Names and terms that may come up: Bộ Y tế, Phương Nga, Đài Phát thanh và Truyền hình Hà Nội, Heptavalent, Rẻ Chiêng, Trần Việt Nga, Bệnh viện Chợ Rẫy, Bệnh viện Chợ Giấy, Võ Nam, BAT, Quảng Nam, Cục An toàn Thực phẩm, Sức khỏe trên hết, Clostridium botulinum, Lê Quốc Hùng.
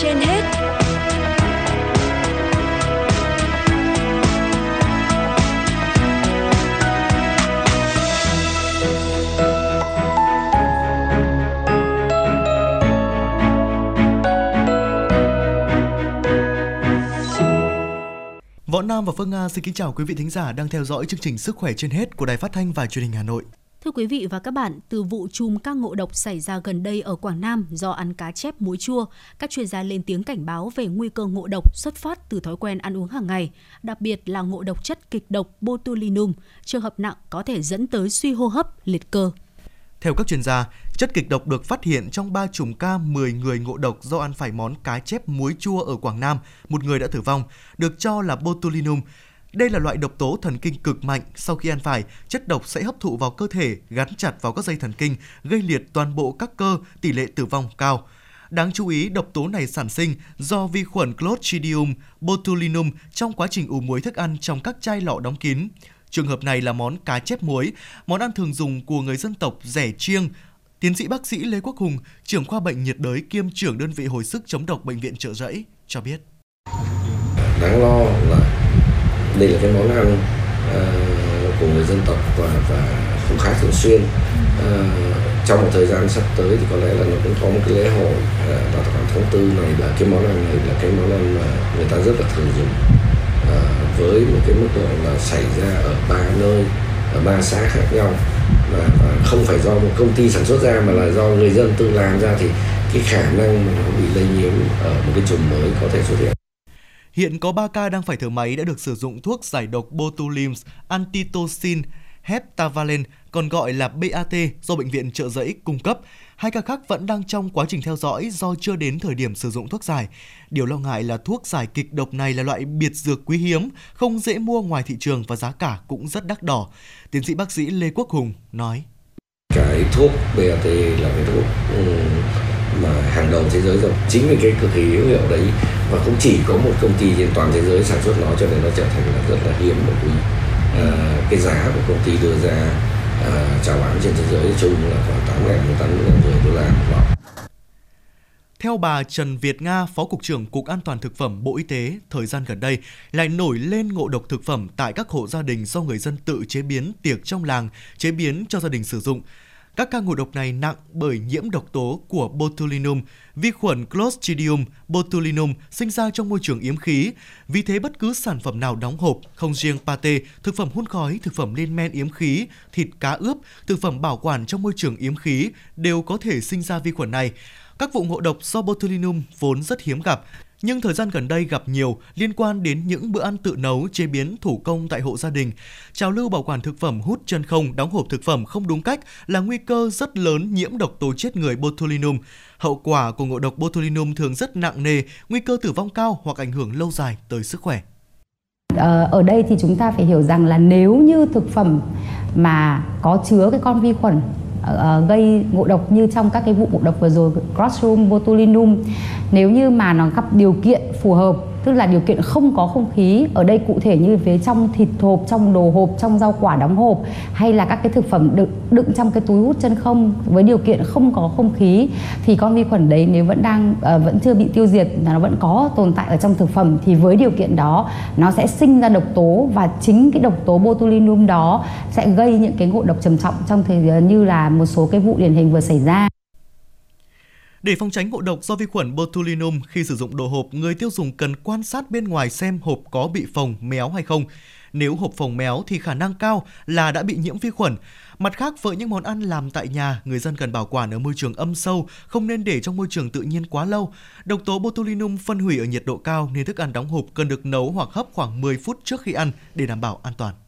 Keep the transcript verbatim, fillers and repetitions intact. trên hết. Võ Nam và Phương Nga xin kính chào quý vị thính giả đang theo dõi chương trình Sức khỏe trên hết của Đài Phát thanh và Truyền hình Hà Nội. Thưa quý vị và các bạn, từ vụ trùm ca ngộ độc xảy ra gần đây ở Quảng Nam do ăn cá chép muối chua, các chuyên gia lên tiếng cảnh báo về nguy cơ ngộ độc xuất phát từ thói quen ăn uống hàng ngày, đặc biệt là ngộ độc chất kịch độc botulinum, trường hợp nặng có thể dẫn tới suy hô hấp, liệt cơ. Theo các chuyên gia, chất kịch độc được phát hiện trong ba chùm ca mười người ngộ độc do ăn phải món cá chép muối chua ở Quảng Nam, một người đã tử vong, được cho là botulinum. Đây là loại độc tố thần kinh cực mạnh, sau khi ăn phải, chất độc sẽ hấp thụ vào cơ thể, gắn chặt vào các dây thần kinh, gây liệt toàn bộ các cơ, tỷ lệ tử vong cao. Đáng chú ý, độc tố này sản sinh do vi khuẩn Clostridium botulinum trong quá trình ủ muối thức ăn trong các chai lọ đóng kín. Trường hợp này là món cá chép muối, món ăn thường dùng của người dân tộc Rẻ Chiêng. Tiến sĩ bác sĩ Lê Quốc Hùng, trưởng khoa bệnh nhiệt đới kiêm trưởng đơn vị hồi sức chống độc Bệnh viện Chợ Rẫy, cho biết. Đáng lo là đây là cái món ăn uh, của người dân tộc và, và cũng khá thường xuyên. Uh, trong một thời gian sắp tới thì có lẽ là nó cũng có một cái lễ hội uh, vào khoảng tháng tư này, là cái món ăn này là cái món ăn mà người ta rất là thường dùng, uh, với một cái mức độ là xảy ra ở ba nơi, ở ba xã khác nhau, và, và không phải do một công ty sản xuất ra mà là do người dân tự làm ra, thì cái khả năng mà nó bị lây nhiễm ở một cái chủng mới có thể xuất hiện. Hiện có ba ca đang phải thở máy đã được sử dụng thuốc giải độc botulinum antitoxin Heptavalent, còn gọi là bê a tê, do Bệnh viện Chợ Giấy cung cấp. Hai ca khác vẫn đang trong quá trình theo dõi do chưa đến thời điểm sử dụng thuốc giải. Điều lo ngại là thuốc giải kịch độc này là loại biệt dược quý hiếm, không dễ mua ngoài thị trường và giá cả cũng rất đắt đỏ. Tiến sĩ bác sĩ Lê Quốc Hùng nói. Cái thuốc bê a tê là cái thuốc mà hàng đầu thế giới rồi, chính vì cái cực kỳ hữu hiệu đấy và cũng chỉ có một công ty trên toàn thế giới sản xuất nó, cho nên nó trở thành là rất là hiếm và quý. À, cái giá của công ty đưa ra à, chào bán trên thế giới chung là khoảng tám nghìn đến tám nghìn đô la một lọ. Theo bà Trần Việt Nga, Phó Cục trưởng Cục An toàn Thực phẩm Bộ Y tế, thời gian gần đây lại nổi lên ngộ độc thực phẩm tại các hộ gia đình do người dân tự chế biến tiệc trong làng, chế biến cho gia đình sử dụng. Các ca ngộ độc này nặng bởi nhiễm độc tố của botulinum, vi khuẩn Clostridium botulinum sinh ra trong môi trường yếm khí. Vì thế, bất cứ sản phẩm nào đóng hộp, không riêng pate, thực phẩm hun khói, thực phẩm lên men yếm khí, thịt cá ướp, thực phẩm bảo quản trong môi trường yếm khí đều có thể sinh ra vi khuẩn này. Các vụ ngộ độc do botulinum vốn rất hiếm gặp, nhưng thời gian gần đây gặp nhiều liên quan đến những bữa ăn tự nấu, chế biến thủ công tại hộ gia đình. Trào lưu bảo quản thực phẩm hút chân không, đóng hộp thực phẩm không đúng cách là nguy cơ rất lớn nhiễm độc tố chết người botulinum. Hậu quả của ngộ độc botulinum thường rất nặng nề, nguy cơ tử vong cao hoặc ảnh hưởng lâu dài tới sức khỏe. Ở đây thì chúng ta phải hiểu rằng là nếu như thực phẩm mà có chứa cái con vi khuẩn gây ngộ độc như trong các cái vụ ngộ độc vừa rồi Clostridium botulinum, nếu như mà nó gặp điều kiện phù hợp, tức là điều kiện không có không khí, ở đây cụ thể như phía trong thịt hộp, trong đồ hộp, trong rau quả đóng hộp, hay là các cái thực phẩm đựng, đựng trong cái túi hút chân không với điều kiện không có không khí, thì con vi khuẩn đấy nếu vẫn đang uh, vẫn chưa bị tiêu diệt, nó vẫn có tồn tại ở trong thực phẩm, thì với điều kiện đó nó sẽ sinh ra độc tố, và chính cái độc tố botulinum đó sẽ gây những cái ngộ độc trầm trọng trong thời như là một số cái vụ điển hình vừa xảy ra. Để phòng tránh ngộ độc do vi khuẩn botulinum, khi sử dụng đồ hộp, người tiêu dùng cần quan sát bên ngoài xem hộp có bị phồng, méo hay không. Nếu hộp phồng méo thì khả năng cao là đã bị nhiễm vi khuẩn. Mặt khác, với những món ăn làm tại nhà, người dân cần bảo quản ở môi trường âm sâu, không nên để trong môi trường tự nhiên quá lâu. Độc tố botulinum phân hủy ở nhiệt độ cao nên thức ăn đóng hộp cần được nấu hoặc hấp khoảng mười phút trước khi ăn để đảm bảo an toàn.